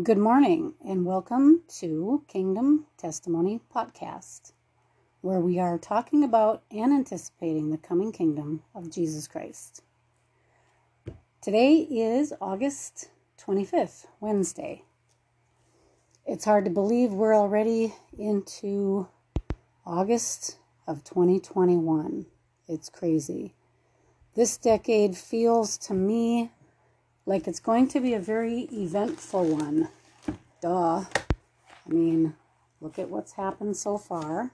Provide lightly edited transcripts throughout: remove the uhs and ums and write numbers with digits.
Good morning and welcome to Kingdom Testimony Podcast, where we are talking about and anticipating the coming kingdom of Jesus Christ. Today is August 25th, Wednesday. It's hard to believe we're already into August of 2021. It's crazy. This decade feels to me like it's going to be a very eventful one. Duh. I mean, look at what's happened so far.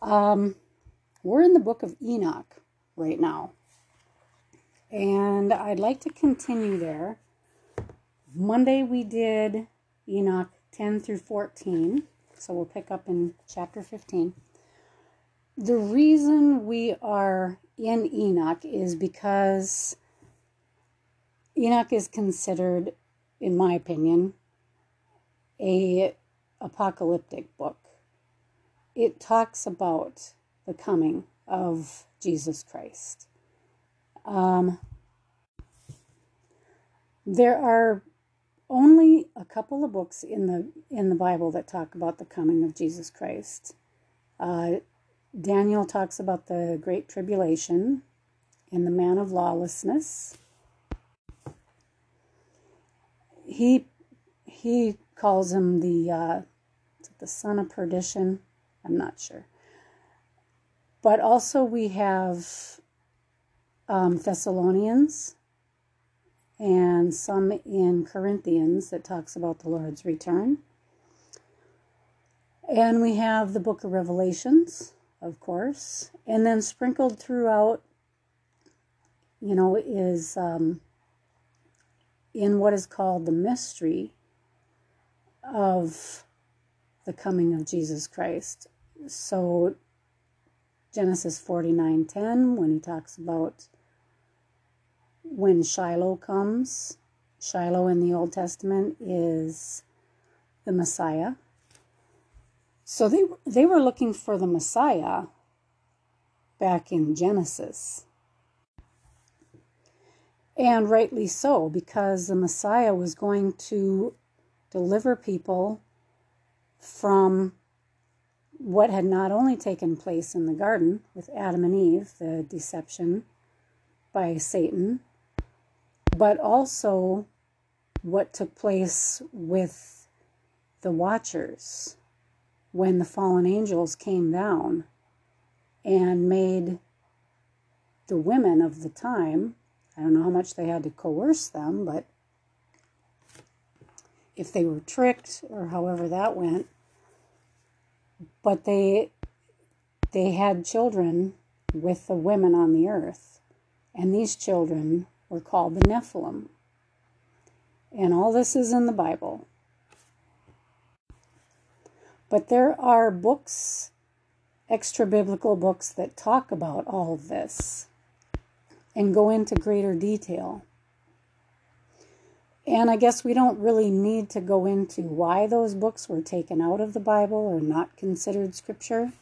We're in the book of Enoch right now, and I'd like to continue there. Monday we did Enoch 10 through 14, so we'll pick up in chapter 15. The reason we are in Enoch is because Enoch is considered, in my opinion, an apocalyptic book. It talks about the coming of Jesus Christ. There are only a couple of books in the Bible that talk about the coming of Jesus Christ. Daniel talks about the Great Tribulation and the Man of Lawlessness. He calls him the son of perdition. I'm not sure. But also we have Thessalonians and some in Corinthians that talks about the Lord's return. And we have the book of Revelations, of course. And then sprinkled throughout, is in what is called the mystery of the coming of Jesus Christ. So Genesis 49:10, when he talks about when Shiloh comes, Shiloh in the Old Testament is the Messiah. So they were looking for the Messiah back in Genesis. And rightly so, because the Messiah was going to deliver people from what had not only taken place in the garden with Adam and Eve, the deception by Satan, but also what took place with the Watchers when the fallen angels came down and made the women of the time, I don't know how much they had to coerce them, but if they were tricked or however that went, but they had children with the women on the earth, and these children were called the Nephilim. And all this is in the Bible. But there are books, extra-biblical books, that talk about all of this and go into greater detail. And I guess we don't really need to go into why those books were taken out of the Bible or not considered scripture.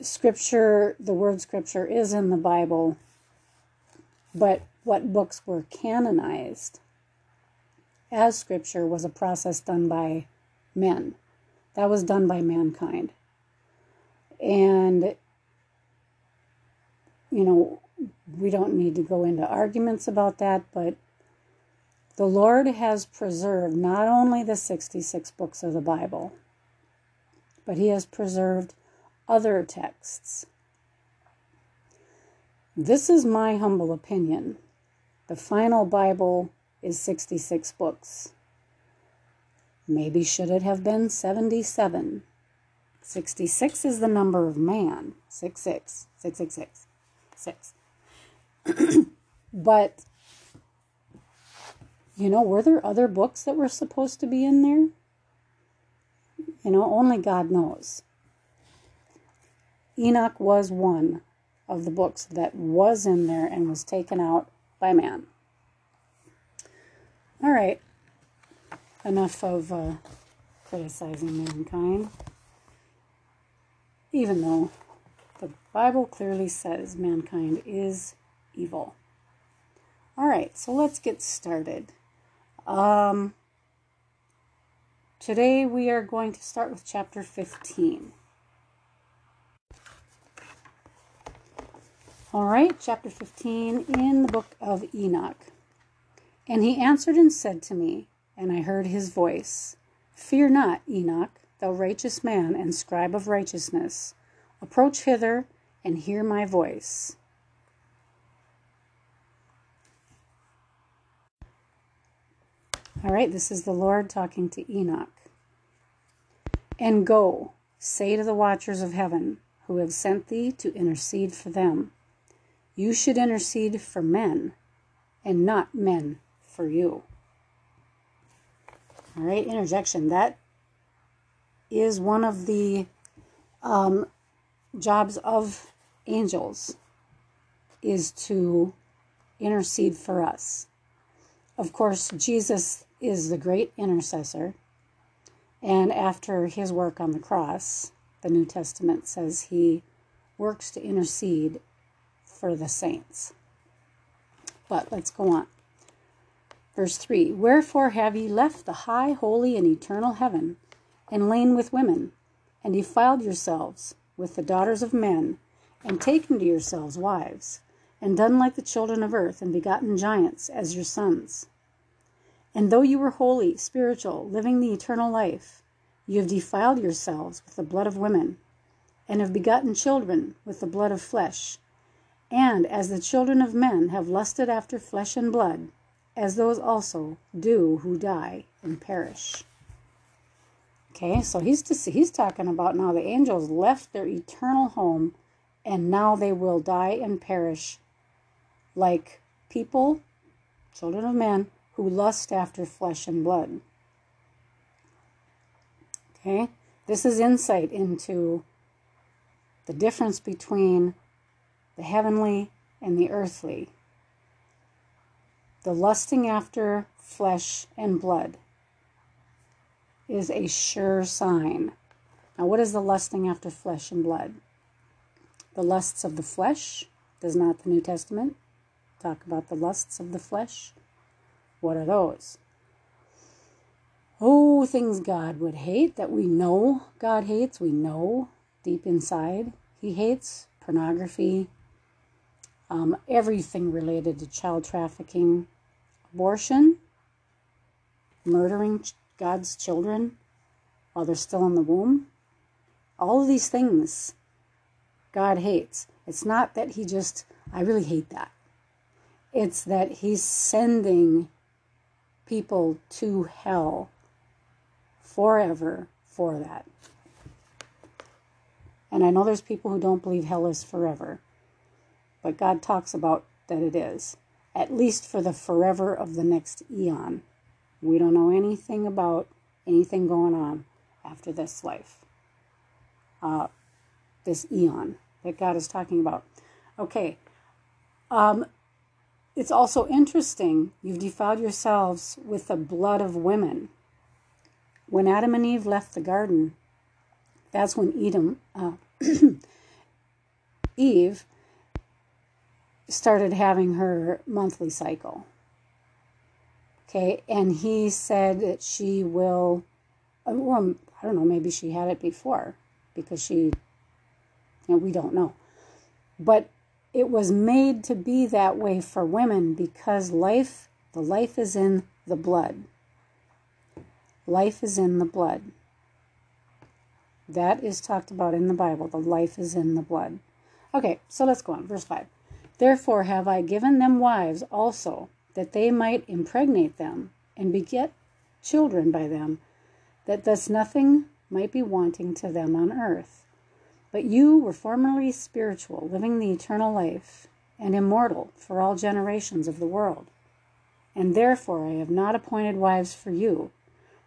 Scripture, the word scripture is in the Bible, but what books were canonized as scripture was a process done by men. That was done by mankind. And, we don't need to go into arguments about that, but the Lord has preserved not only the 66 books of the Bible, but he has preserved other texts. This is my humble opinion. The final Bible is 66 books. Maybe should it have been 77? 66 is the number of man. 66, 666, 6. But, were there other books that were supposed to be in there? Only God knows. Enoch was one of the books that was in there and was taken out by man. All right. Enough of criticizing mankind. Even though the Bible clearly says mankind is evil. All right, so let's get started. Today we are going to start with chapter 15. All right, chapter 15 in the book of Enoch. And he answered and said to me, and I heard his voice, Fear not, Enoch, thou righteous man and scribe of righteousness. Approach hither and hear my voice. All right, this is the Lord talking to Enoch. And go, say to the watchers of heaven, who have sent thee to intercede for them. You should intercede for men, and not men for you. All right, interjection. That is one of the jobs of angels, is to intercede for us. Of course, Jesus is the great intercessor, and after his work on the cross, the New Testament says he works to intercede for the saints. But let's go on. Verse 3, Wherefore have ye left the high, holy, and eternal heaven, and lain with women, and defiled yourselves with the daughters of men, and taken to yourselves wives, and done like the children of earth, and begotten giants as your sons. And though you were holy, spiritual, living the eternal life, you have defiled yourselves with the blood of women, and have begotten children with the blood of flesh. And as the children of men have lusted after flesh and blood, as those also do who die and perish. Okay, so he's talking about now the angels left their eternal home, and now they will die and perish like people, children of men, who lust after flesh and blood. Okay, this is insight into the difference between the heavenly and the earthly. The lusting after flesh and blood is a sure sign. Now, what is the lusting after flesh and blood? The lusts of the flesh. Does not the New Testament talk about the lusts of the flesh? What are those? Oh, things God would hate that we know God hates. We know deep inside he hates pornography, everything related to child trafficking, abortion, murdering God's children while they're still in the womb. All of these things God hates. It's not that he just, I really hate that. It's that he's sending people to hell forever for that. And I know there's people who don't believe hell is forever, but God talks about that it is, at least for the forever of the next eon. We don't know anything about anything going on after this life, this eon that God is talking about. Okay, it's also interesting, you've defiled yourselves with the blood of women. When Adam and Eve left the garden, that's when Eve started having her monthly cycle. Okay, and he said that she will, well, I don't know, maybe she had it before, because she, we don't know. But it was made to be that way for women because life, the life is in the blood. Life is in the blood. That is talked about in the Bible. The life is in the blood. Okay, so let's go on. Verse 5. Therefore have I given them wives also, that they might impregnate them, and beget children by them, that thus nothing might be wanting to them on earth. But you were formerly spiritual, living the eternal life, and immortal for all generations of the world. And therefore I have not appointed wives for you,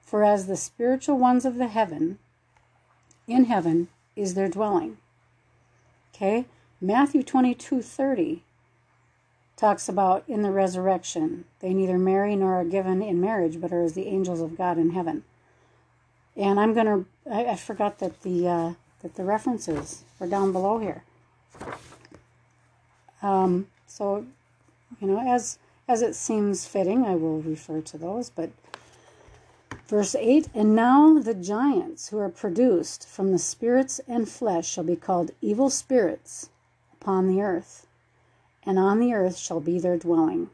for as the spiritual ones of the heaven, in heaven is their dwelling. Okay, Matthew 22:30 talks about in the resurrection, they neither marry nor are given in marriage, but are as the angels of God in heaven. And I'm gonna, I forgot that the references are down below here. So, you know, as it seems fitting, I will refer to those. But verse 8, and now the giants who are produced from the spirits and flesh shall be called evil spirits upon the earth, and on the earth shall be their dwelling.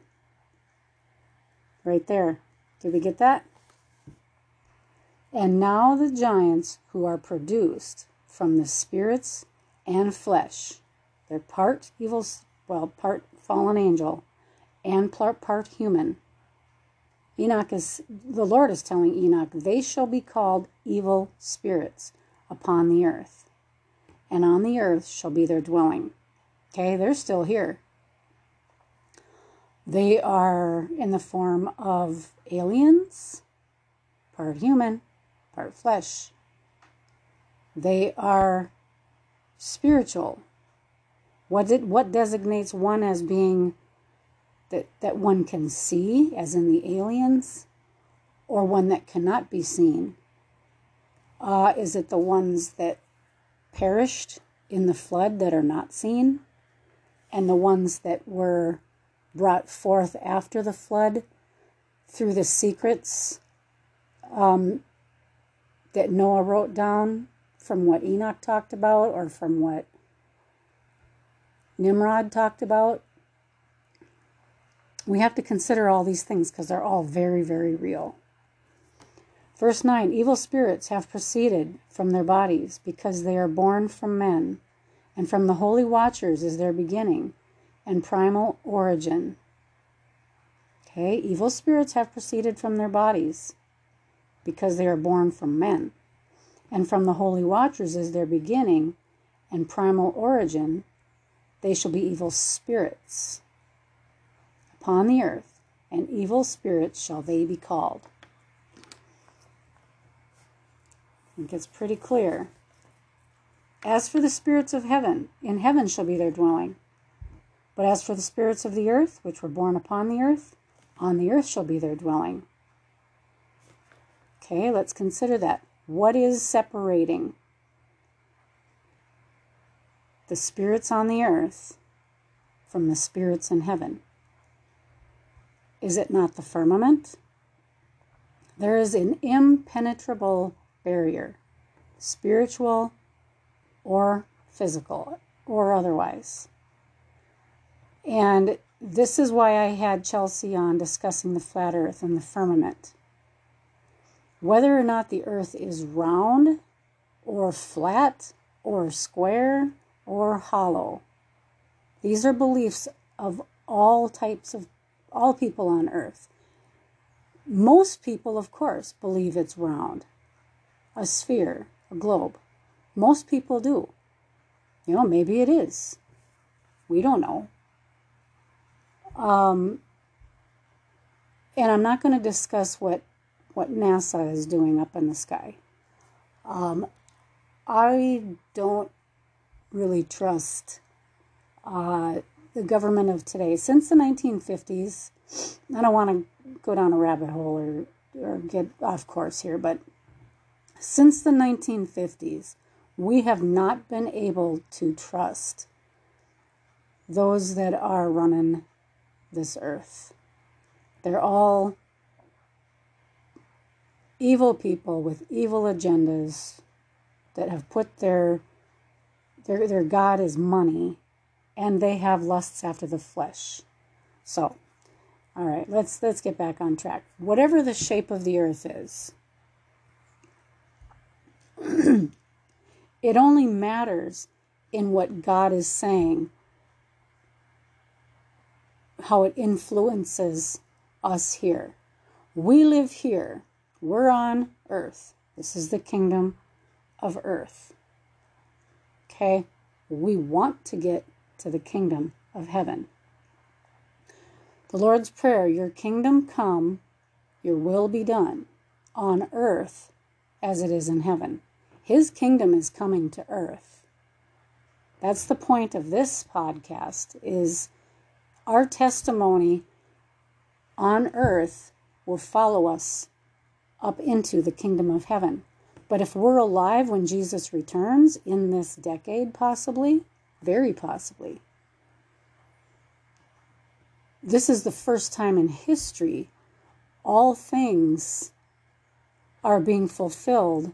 Right there. Did we get that? And now the giants who are produced from the spirits and flesh, they're part evil, well, part fallen angel, and part human. Enoch is, the Lord is telling Enoch, they shall be called evil spirits upon the earth, and on the earth shall be their dwelling. Okay, they're still here. They are in the form of aliens, part human, part flesh. They are spiritual. What designates one as being that one can see, as in the aliens, or one that cannot be seen? Is it the ones that perished in the flood that are not seen, and the ones that were brought forth after the flood through the secrets that Noah wrote down from what Enoch talked about or from what Nimrod talked about? We have to consider all these things because they're all very, very real. Verse 9, evil spirits have proceeded from their bodies because they are born from men, and from the holy watchers is their beginning and primal origin. Okay, evil spirits have proceeded from their bodies because they are born from men, and from the holy watchers is their beginning and primal origin. They shall be evil spirits upon the earth, and evil spirits shall they be called. I think it's pretty clear. As for the spirits of heaven, in heaven shall be their dwelling. But as for the spirits of the earth, which were born upon the earth, on the earth shall be their dwelling. Okay, let's consider that. What is separating the spirits on the earth from the spirits in heaven? Is it not the firmament? There is an impenetrable barrier, spiritual or physical or otherwise. And this is why I had Chelsea on discussing the flat earth and the firmament. Whether or not the earth is round or flat or square or hollow, these are beliefs of all types of all people on earth. Most people, of course, believe it's round, a sphere, a globe. Most people do. You know, maybe it is. We don't know. And I'm not going to discuss what NASA is doing up in the sky. I don't really trust the government of today. Since the 1950s, I don't want to go down a rabbit hole or get off course here, but since the 1950s, we have not been able to trust those that are running this earth. They're all evil people with evil agendas that have put their God as money, and they have lusts after the flesh. So, all right, let's get back on track. Whatever the shape of the earth is, it only matters in what God is saying, how it influences us here. We live here. We're on earth. This is the kingdom of earth. Okay? We want to get to the kingdom of heaven. The Lord's Prayer, your kingdom come, your will be done on earth as it is in heaven. His kingdom is coming to earth. That's the point of this podcast, is our testimony on earth will follow us up into the kingdom of heaven. But if we're alive when Jesus returns in this decade, possibly, very possibly, This is the first time in history all things are being fulfilled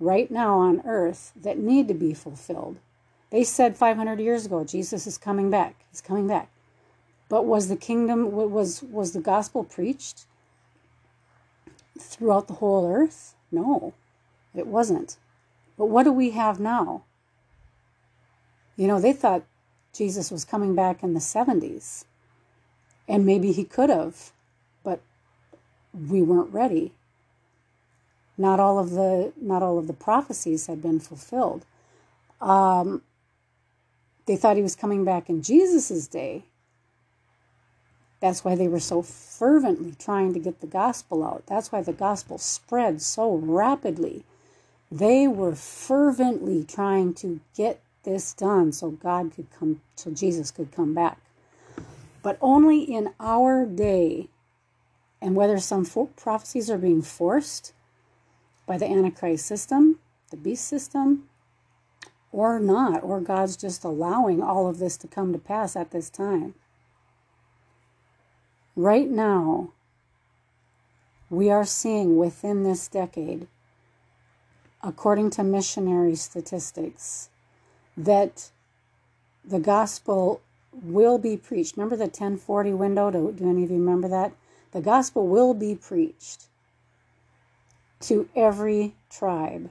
right now on earth that need to be fulfilled. They said 500 years ago, Jesus is coming back. He's coming back. But was the kingdom, was the gospel preached throughout the whole earth? No, it wasn't. But what do we have now? You know, they thought Jesus was coming back in the 70s. And maybe he could have, but we weren't ready. Not all of the prophecies had been fulfilled. They thought he was coming back in Jesus's day. That's why they were so fervently trying to get the gospel out. That's why the gospel spread so rapidly. They were fervently trying to get this done so God could come, so Jesus could come back. But only in our day, and whether some prophecies are being forced by the Antichrist system, the beast system, or not, or God's just allowing all of this to come to pass at this time. Right now, we are seeing within this decade, according to missionary statistics, that the gospel will be preached. Remember the 1040 window? Do any of you remember that? The gospel will be preached to every tribe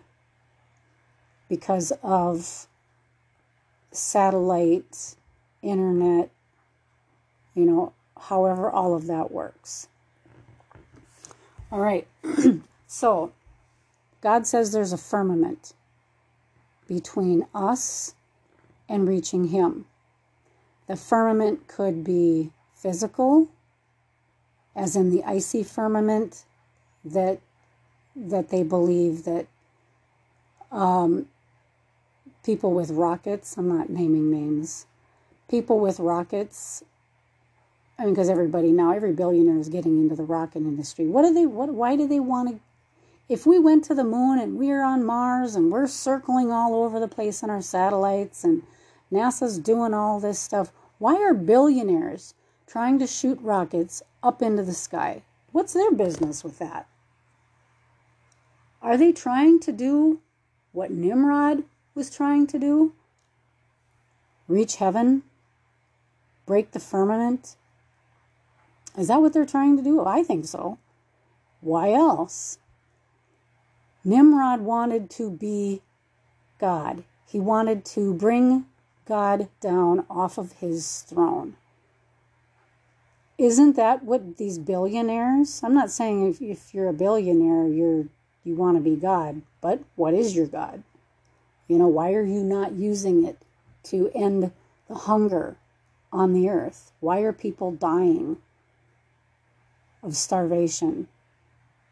because of satellite, internet, you know, however all of that works. All right. So God says there's a firmament between us and reaching him. The firmament could be physical, as in the icy firmament that they believe that people with rockets, I'm not naming names, people with rockets, I mean, because everybody now, every billionaire is getting into the rocket industry. Why do they want to? If we went to the moon and we're on Mars and we're circling all over the place in our satellites and NASA's doing all this stuff, why are billionaires trying to shoot rockets up into the sky? What's their business with that? Are they trying to do what Nimrod was trying to do? Reach heaven? Break the firmament? Is that what they're trying to do? I think so. Why else? Nimrod wanted to be God. He wanted to bring God down off of his throne. Isn't that what these billionaires? I'm not saying if you're a billionaire, you want to be God, but what is your God? You know, why are you not using it to end the hunger on the earth? Why are people dying of starvation?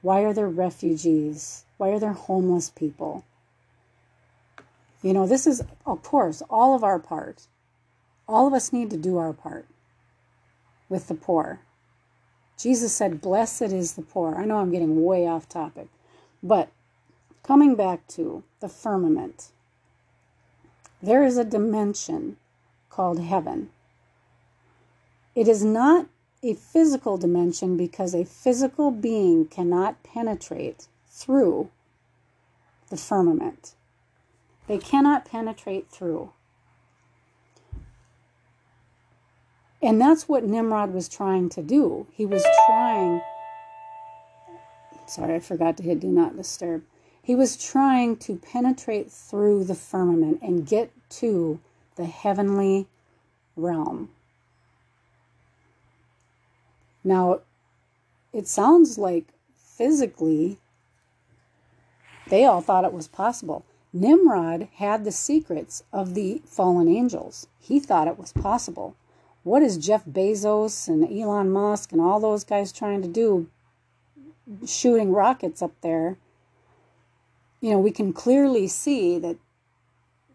Why are there refugees? Why are there homeless people? You know, this is, of course, all of our part. All of us need to do our part with the poor. Jesus said, "Blessed is the poor." I know I'm getting way off topic, but coming back to the firmament, there is a dimension called heaven. It is not a physical dimension because a physical being cannot penetrate through the firmament. They cannot penetrate through. And that's what Nimrod was trying to do. He was trying... Sorry, I forgot to hit Do Not Disturb. He was trying to penetrate through the firmament and get to the heavenly realm. Now, it sounds like physically, they all thought it was possible. Nimrod had the secrets of the fallen angels. He thought it was possible. What is Jeff Bezos and Elon Musk and all those guys trying to do, shooting rockets up there? You know, we can clearly see that,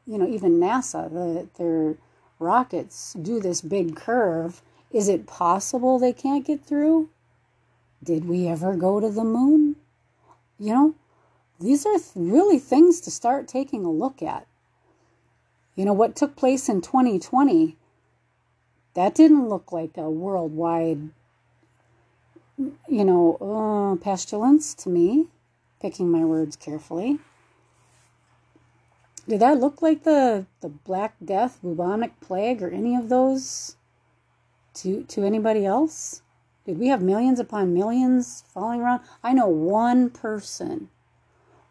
you know, even NASA, their rockets do this big curve. Is it possible they can't get through? Did we ever go to the moon? You know, these are really things to start taking a look at. You know, what took place in 2020, That didn't look like a worldwide, pestilence to me, picking my words carefully. Did that look like the Black Death, bubonic plague, or any of those to anybody else? Did we have millions upon millions falling around? I know one person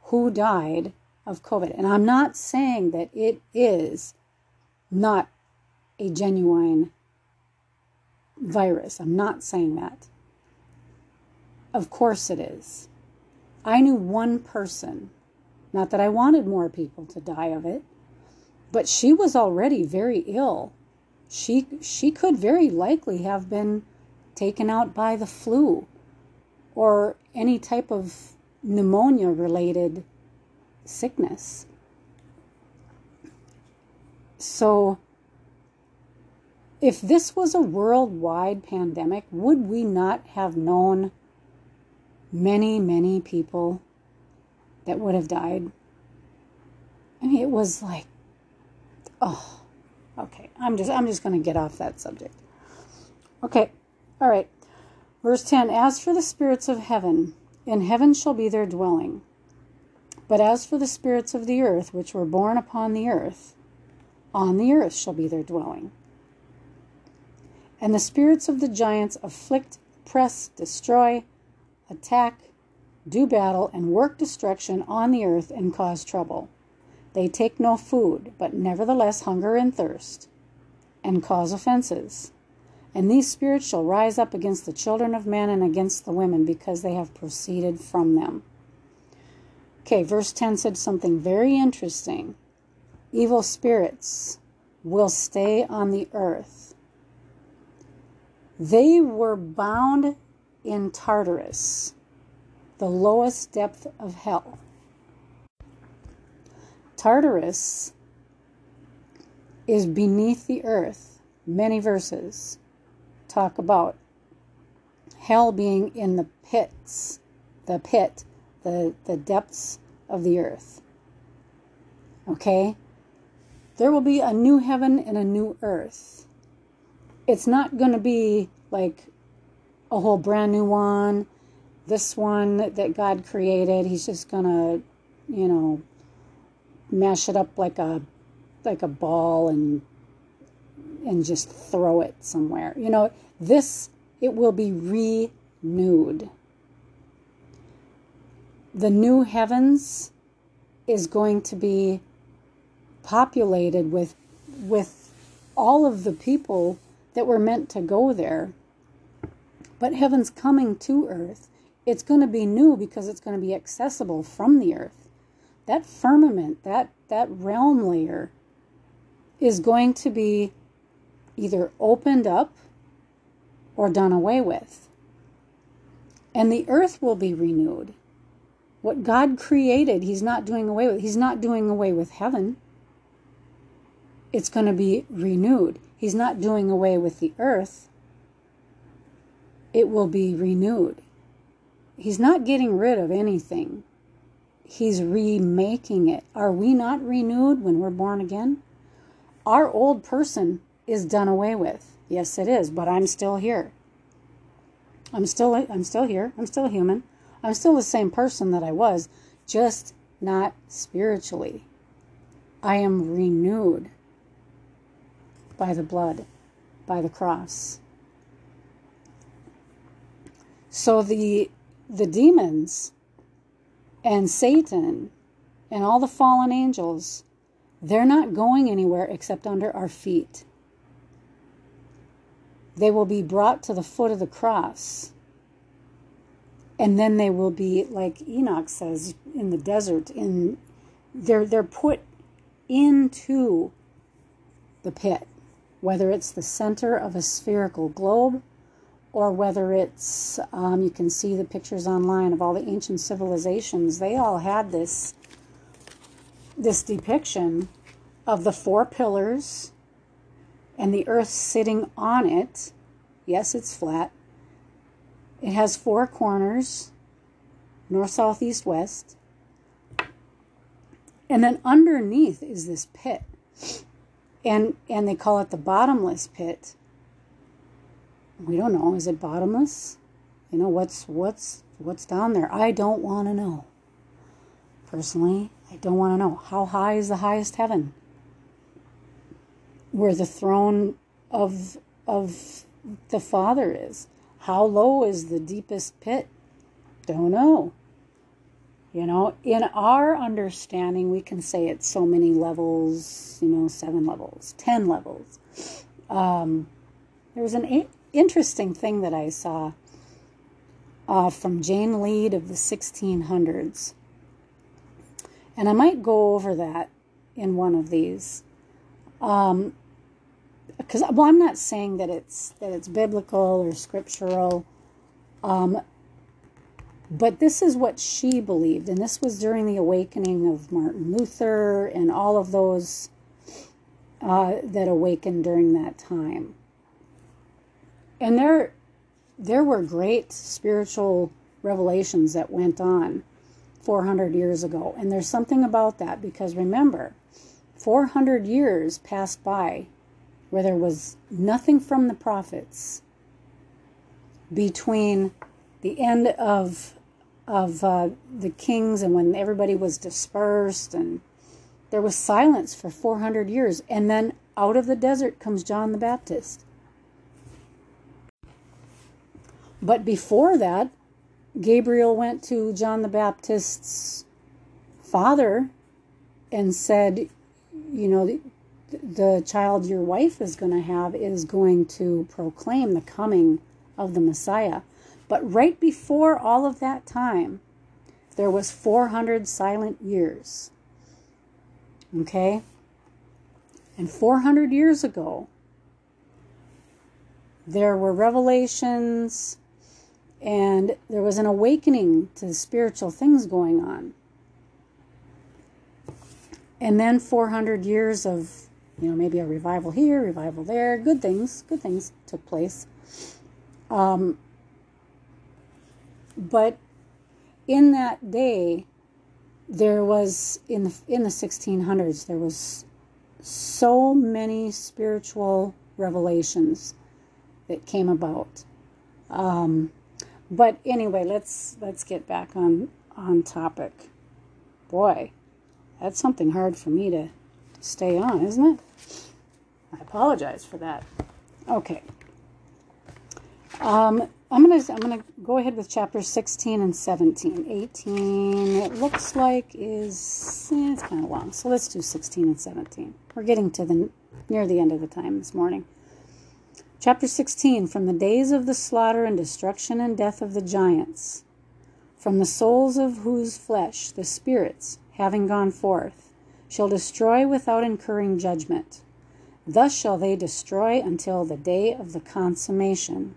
who died of COVID. And I'm not saying that it is not a genuine virus. I'm not saying that. Of course it is. I knew one person. Not that I wanted more people to die of it, but she was already very ill. She could very likely have been taken out by the flu or any type of pneumonia-related sickness. So if this was a worldwide pandemic, would we not have known many, many people that would have died? I mean, it was like, oh, okay. I'm just going to get off that subject. Okay. All right. Verse 10, as for the spirits of heaven, in heaven shall be their dwelling. But as for the spirits of the earth, which were born upon the earth, on the earth shall be their dwelling. And the spirits of the giants afflict, press, destroy, attack, do battle, and work destruction on the earth and cause trouble. They take no food, but nevertheless hunger and thirst, and cause offenses. And these spirits shall rise up against the children of men and against the women, because they have proceeded from them. Okay, verse 10 said something very interesting. Evil spirits will stay on the earth. They were bound in Tartarus, the lowest depth of hell. Tartarus is beneath the earth. Many verses talk about hell being in the pits, the pit, the depths of the earth. Okay? There will be a new heaven and a new earth. It's not going to be like a whole brand new one. This one that God created, he's just going to, mash it up like a ball and just throw it somewhere. It will be renewed. The new heavens is going to be populated with all of the people that were meant to go there. But heaven's coming to earth. It's going to be new because it's going to be accessible from the earth. That firmament, that realm layer is going to be either opened up or done away with. And the earth will be renewed. What God created, he's not doing away with. He's not doing away with heaven. It's going to be renewed. He's not doing away with the earth. It will be renewed. He's not getting rid of anything. He's remaking it. Are we not renewed when we're born again? Our old person is done away with. Yes, it is, but I'm still here. I'm still here. I'm still human. I'm still the same person that I was, just not spiritually. I am renewed by the blood, by the cross. So the demons and Satan and all the fallen angels, they're not going anywhere except under our feet. They will be brought to the foot of the cross. And then they will be, like Enoch says, in the desert. They're put into the pit, whether it's the center of a spherical globe, or whether it's, you can see the pictures online of all the ancient civilizations. They all had this depiction of the four pillars and the earth sitting on it. Yes, it's flat. It has four corners, north, south, east, west. And then underneath is this pit. And they call it the bottomless pit we don't know. Is it bottomless? You know, what's down there? I don't want to know. Personally, I don't want to know. How high is the highest heaven? Where the throne of the Father is. How low is the deepest pit? Don't know. You know, in our understanding, we can say it's so many levels, you know, 7 levels, 10 levels. There was an interesting thing that I saw from Jane Lead of the 1600s. And I might go over that in one of these. Because I'm not saying that it's biblical or scriptural, but this is what she believed, and this was during the awakening of Martin Luther and all of those that awakened during that time. And there were great spiritual revelations that went on 400 years ago, and there's something about that, because remember, 400 years passed by where there was nothing from the prophets between the end of the kings and when everybody was dispersed, and there was silence for 400 years. And then out of the desert comes John the Baptist. But before that, Gabriel went to John the Baptist's father and said, you know, the child your wife is going to have is going to proclaim the coming of the Messiah. But right before all of that time, there was 400 silent years. Okay? And 400 years ago, there were revelations, and there was an awakening to spiritual things going on. And then 400 years of, you know, maybe a revival here, revival there. Good things took place. But in that day, there was, in the 1600s, there was so many spiritual revelations that came about. But anyway, let's get back on topic. Boy, that's something hard for me to stay on, isn't it? I apologize for that. Okay. I'm gonna go ahead with chapters 16 and 17. 18, it looks like it's kind of long, so let's do 16 and 17. We're getting to the near the end of the time this morning. Chapter 16, from the days of the slaughter and destruction and death of the giants, from the souls of whose flesh the spirits, having gone forth, shall destroy without incurring judgment. Thus shall they destroy until the day of the consummation,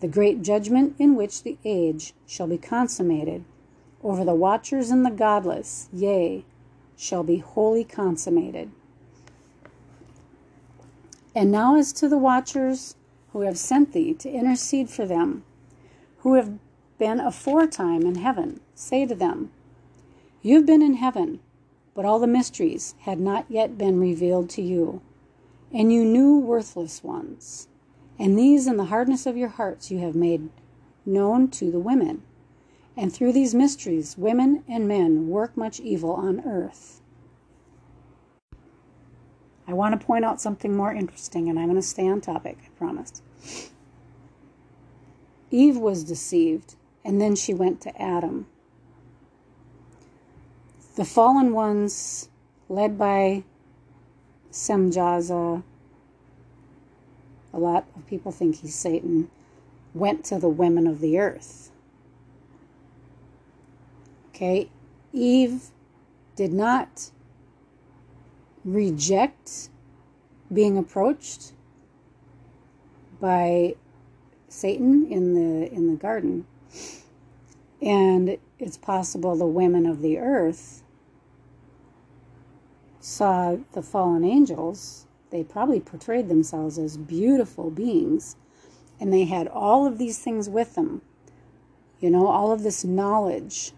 the great judgment in which the age shall be consummated, over the watchers and the godless, yea, shall be wholly consummated. And now as to the watchers who have sent thee to intercede for them, who have been aforetime in heaven, say to them, You have been in heaven, but all the mysteries had not yet been revealed to you, and you knew worthless ones. And these in the hardness of your hearts you have made known to the women. And through these mysteries, women and men work much evil on earth. I want to point out something more interesting, and I'm going to stay on topic, I promise. Eve was deceived, and then she went to Adam. The fallen ones, led by Semjaza, a lot of people think he's Satan, went to the women of the earth. Okay, Eve did not reject being approached by Satan in the garden. And it's possible the women of the earth saw the fallen angels. They probably portrayed themselves as beautiful beings, and they had all of these things with them. You know, all of this knowledge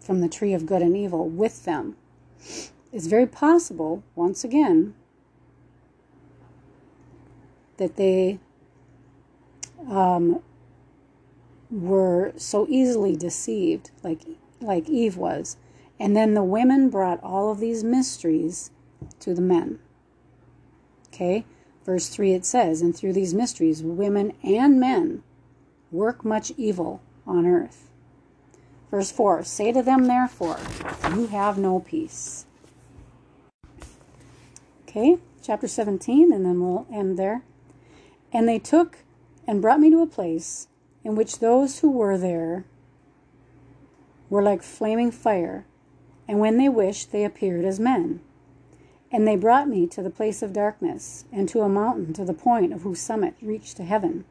from the tree of good and evil with them. It's very possible, once again, that they were so easily deceived, like Eve was. And then the women brought all of these mysteries to the men. Okay? Verse 3, it says, and through these mysteries, women and men work much evil on earth. Verse 4, say to them, therefore, you have no peace. Okay, chapter 17, and then we'll end there. And they took and brought me to a place in which those who were there were like flaming fire, and when they wished, they appeared as men. And they brought me to the place of darkness, and to a mountain, to the point of whose summit reached to heaven.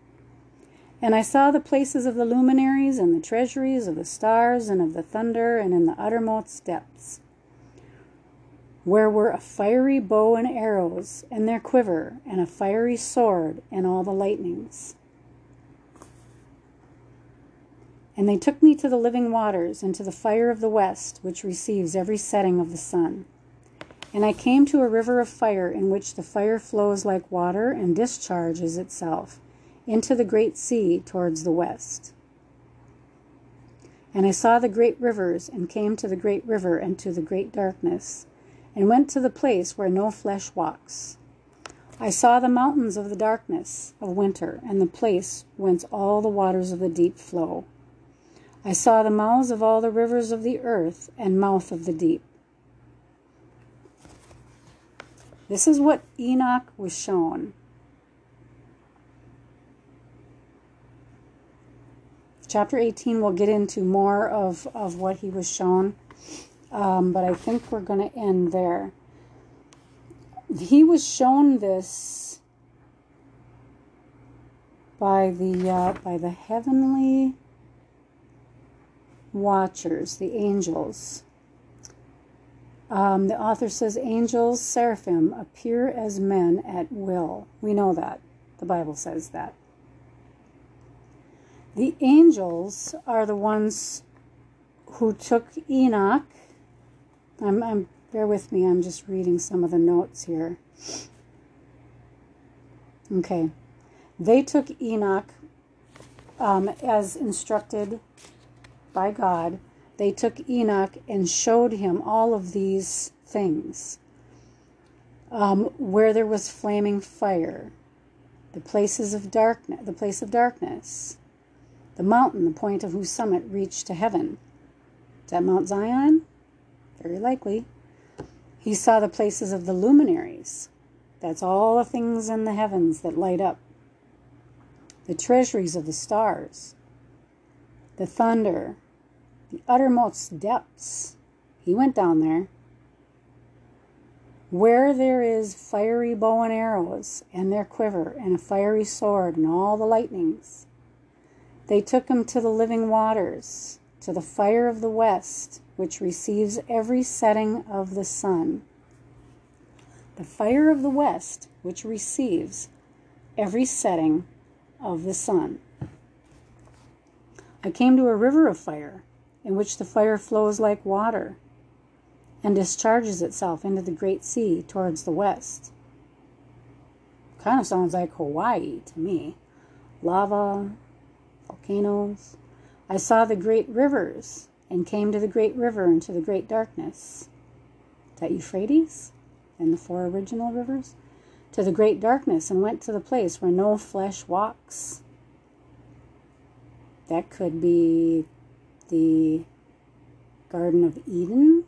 And I saw the places of the luminaries, and the treasuries of the stars, and of the thunder, and in the uttermost depths, where were a fiery bow and arrows, and their quiver, and a fiery sword, and all the lightnings. And they took me to the living waters, and to the fire of the west, which receives every setting of the sun. And I came to a river of fire, in which the fire flows like water, and discharges itself into the great sea towards the west. And I saw the great rivers, and came to the great river, and to the great darkness, and went to the place where no flesh walks. I saw the mountains of the darkness of winter, and the place whence all the waters of the deep flow. I saw the mouths of all the rivers of the earth, and mouth of the deep. This is what Enoch was shown. Chapter 18, we'll get into more of what he was shown, but I think we're going to end there. He was shown this by the heavenly watchers, the angels. The author says, angels, seraphim, appear as men at will. We know that. The Bible says that. The angels are the ones who took Enoch. Bear with me, I'm just reading some of the notes here. Okay. They took Enoch as instructed by God. They took Enoch and showed him all of these things. Where there was flaming fire, the place of darkness, the mountain, the point of whose summit reached to heaven. Is that Mount Zion? Very likely. He saw the places of the luminaries. That's all the things in the heavens that light up. The treasuries of the stars. The thunder. The uttermost depths. He went down there. Where there is fiery bow and arrows, and their quiver, and a fiery sword, and all the lightnings. They took him to the living waters, to the fire of the west, which receives every setting of the sun. The fire of the west, which receives every setting of the sun. I came to a river of fire, in which the fire flows like water, and discharges itself into the great sea towards the west. Kind of sounds like Hawaii to me. Lava, volcanoes. I saw the great rivers, and came to the great river, and to the great darkness. Is that Euphrates and the four original rivers? To the great darkness, and went to the place where no flesh walks. That could be the Garden of Eden.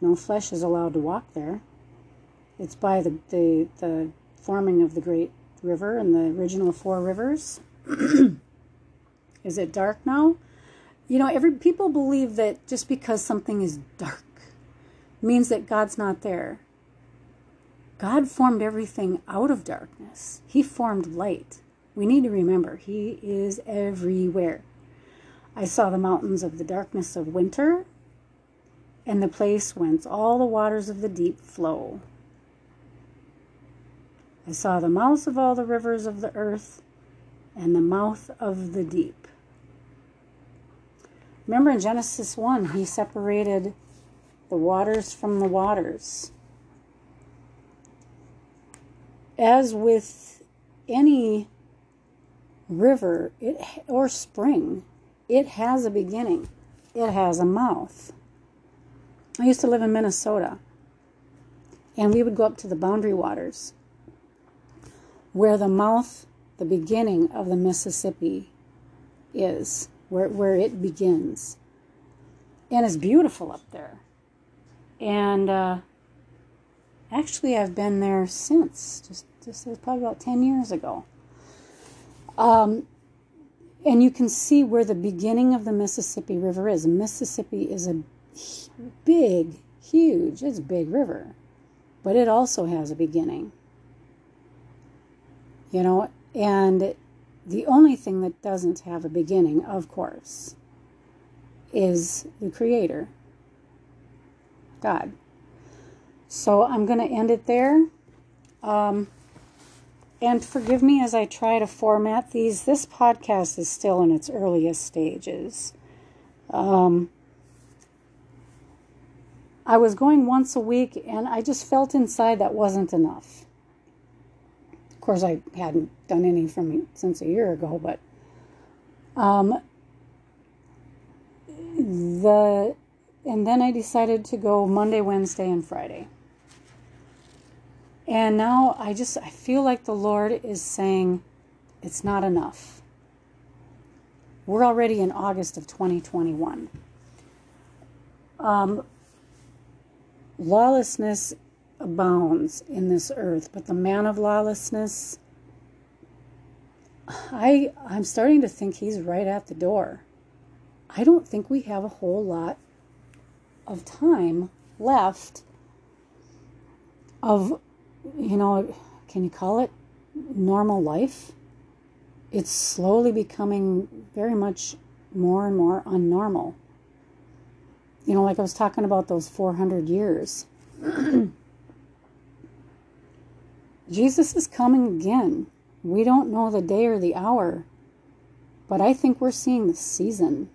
No flesh is allowed to walk there. It's by the forming of the great river and the original four rivers. Is it dark now? You know, people believe that just because something is dark means that God's not there. God formed everything out of darkness. He formed light. We need to remember, he is everywhere. I saw the mountains of the darkness of winter, and the place whence all the waters of the deep flow. I saw the mouths of all the rivers of the earth, and the mouth of the deep. Remember in Genesis 1, he separated the waters from the waters. As with any river or spring, it has a beginning. It has a mouth. I used to live in Minnesota, and we would go up to the Boundary Waters, where the mouth, the beginning of the Mississippi is, where it begins. And it's beautiful up there. And actually, I've been there since, just probably about 10 years ago. And you can see where the beginning of the Mississippi River is. Mississippi is a big, huge, it's a big river, but it also has a beginning. You know, and the only thing that doesn't have a beginning, of course, is the Creator, God. So I'm going to end it there. And forgive me as I try to format these. This podcast is still in its earliest stages. I was going once a week, and I just felt inside that wasn't enough. Of course, I hadn't done any since a year ago, but and then I decided to go Monday, Wednesday, and Friday. And now I feel like the Lord is saying, it's not enough. We're already in August of 2021. Lawlessness abounds in this earth, but the man of lawlessness, I'm starting to think he's right at the door. I don't think we have a whole lot of time left of, you know, can you call it normal life? It's slowly becoming very much more and more unnormal. You know, like I was talking about those 400 years. Jesus is coming again. We don't know the day or the hour, but I think we're seeing the season.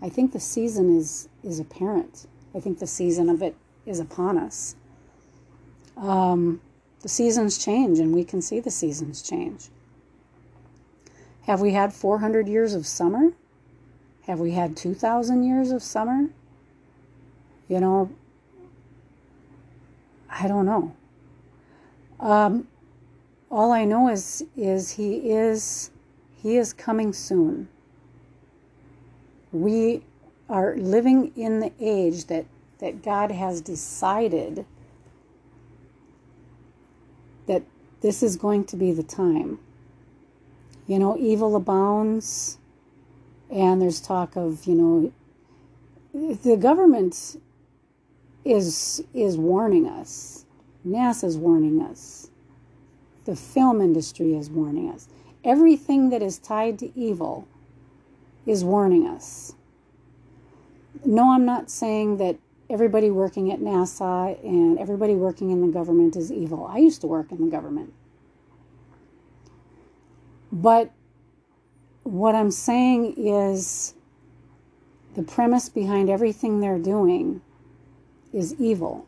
I think the season is apparent. I think the season of it is upon us. The seasons change, and we can see the seasons change. Have we had 400 years of summer? Have we had 2,000 years of summer? You know, I don't know. All I know is he is coming soon. We are living in the age that God has decided that this is going to be the time. You know, evil abounds, and there's talk of, you know, the government is warning us. NASA's warning us. The film industry is warning us. Everything that is tied to evil is warning us. No, I'm not saying that everybody working at NASA and everybody working in the government is evil. I used to work in the government. But what I'm saying is the premise behind everything they're doing is evil.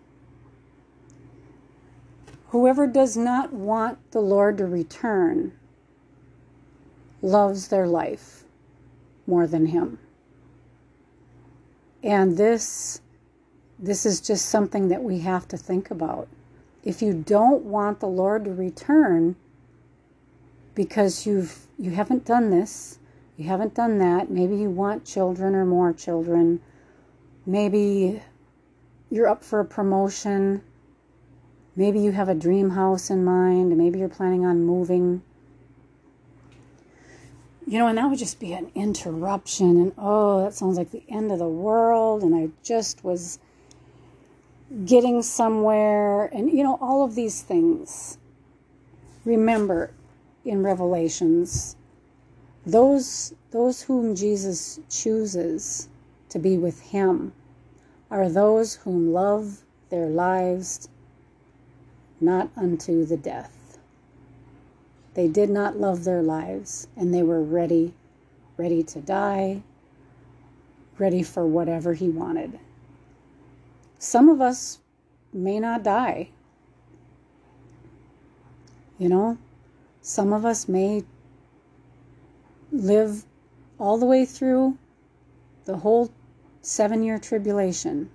Whoever does not want the Lord to return loves their life more than him. And this is just something that we have to think about. If you don't want the Lord to return because you haven't done this, you haven't done that, maybe you want children or more children, maybe you're up for a promotion, maybe you have a dream house in mind, maybe you're planning on moving. You know, and that would just be an interruption, and oh, that sounds like the end of the world, and I just was getting somewhere, and you know, all of these things. Remember, in Revelations, those whom Jesus chooses to be with him are those whom love their lives not unto the death. They did not love their lives, and they were ready to die, ready for whatever he wanted. Some of us may not die. You know, Some of us may live all the way through the whole 7-year tribulation.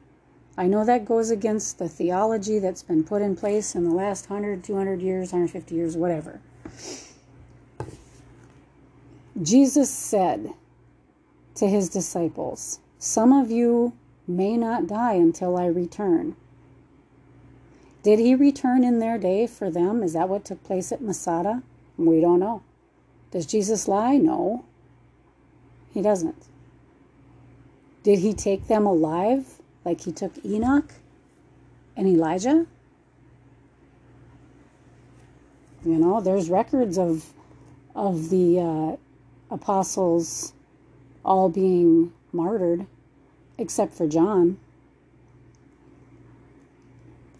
I know that goes against the theology that's been put in place in the last 100, 200 years, 150 years, whatever. Jesus said to his disciples, "Some of you may not die until I return." Did he return in their day for them? Is that what took place at Masada? We don't know. Does Jesus lie? No, he doesn't. Did he take them alive like he took Enoch and Elijah? You know, there's records of the apostles all being martyred, except for John.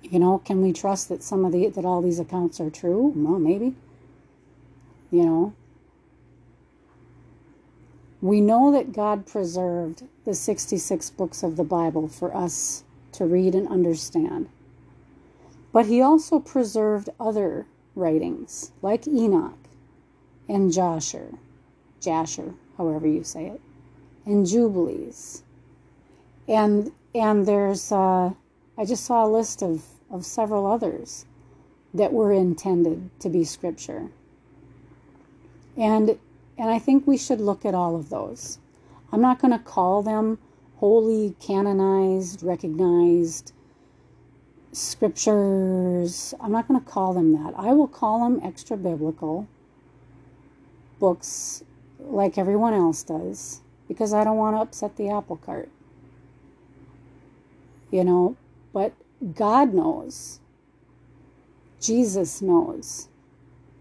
You know, can we trust that that all these accounts are true? Well, maybe. You know, we know that God preserved the 66 books of the Bible for us to read and understand. But he also preserved other writings, like Enoch and Jasher, however you say it, and Jubilees. And there's, I just saw a list of several others that were intended to be scripture. And I think we should look at all of those. I'm not going to call them holy, canonized, recognized scriptures. I'm not going to call them that. I will call them extra-biblical books like everyone else does, because I don't want to upset the apple cart. You know, but God knows, Jesus knows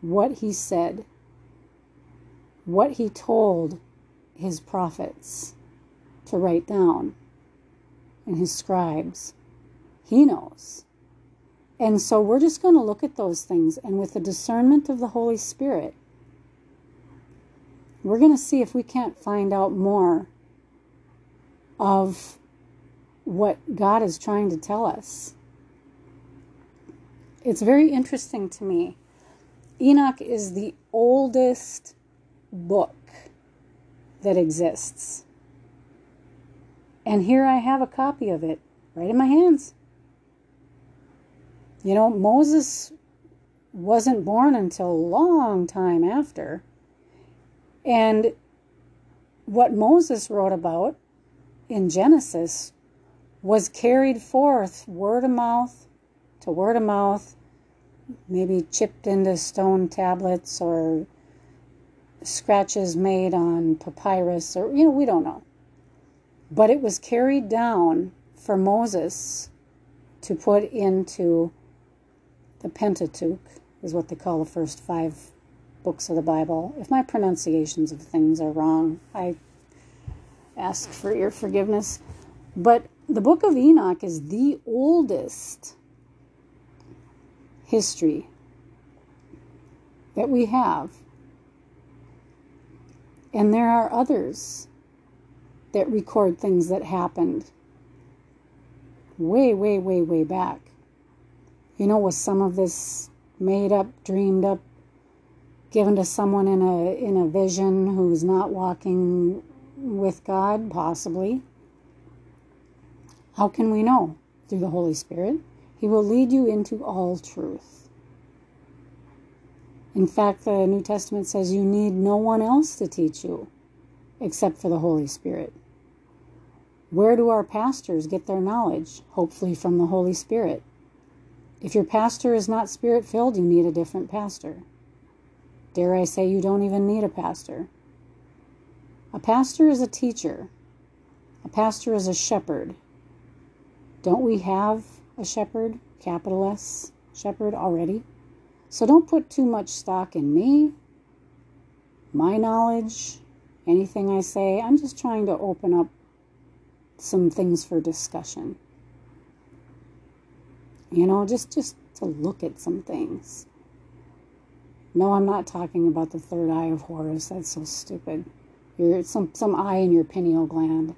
what he said, what he told his prophets to write down and his scribes. He knows. And so we're just going to look at those things, and with the discernment of the Holy Spirit, we're going to see if we can't find out more of what God is trying to tell us. It's very interesting to me. Enoch is the oldest book that exists. And here I have a copy of it right in my hands. You know, Moses wasn't born until a long time after. And what Moses wrote about in Genesis was carried forth word of mouth to word of mouth, maybe chipped into stone tablets or scratches made on papyrus, or, you know, we don't know. But it was carried down for Moses to put into the Pentateuch, is what they call the first 5 books of the Bible. If my pronunciations of things are wrong, I ask for your forgiveness. But the book of Enoch is the oldest history that we have. And there are others that record things that happened way, way, way, way back. You know, was some of this made up, dreamed up, given to someone in a vision who's not walking with God? Possibly. How can we know? Through the Holy Spirit. He will lead you into all truth. In fact, the New Testament says you need no one else to teach you except for the Holy Spirit. Where do our pastors get their knowledge? Hopefully from the Holy Spirit. If your pastor is not Spirit-filled, you need a different pastor. Dare I say, you don't even need a pastor. A pastor is a teacher. A pastor is a shepherd. Don't we have a shepherd, capital S, shepherd already? So don't put too much stock in me, my knowledge, anything I say. I'm just trying to open up some things for discussion. You know, just to look at some things. No, I'm not talking about the third eye of Horus. That's so stupid. You're some eye in your pineal gland.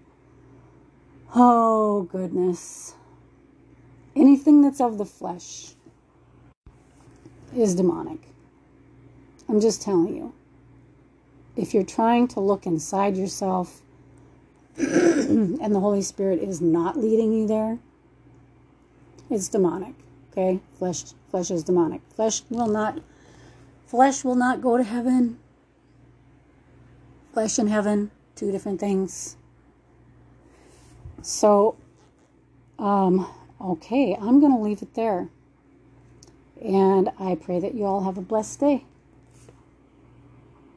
Oh, goodness. Anything that's of the flesh is demonic. I'm just telling you. If you're trying to look inside yourself and the Holy Spirit is not leading you there, it's demonic, okay? Flesh is demonic. Flesh will not go to heaven. Flesh and heaven, two different things. So, okay, I'm going to leave it there. And I pray that you all have a blessed day.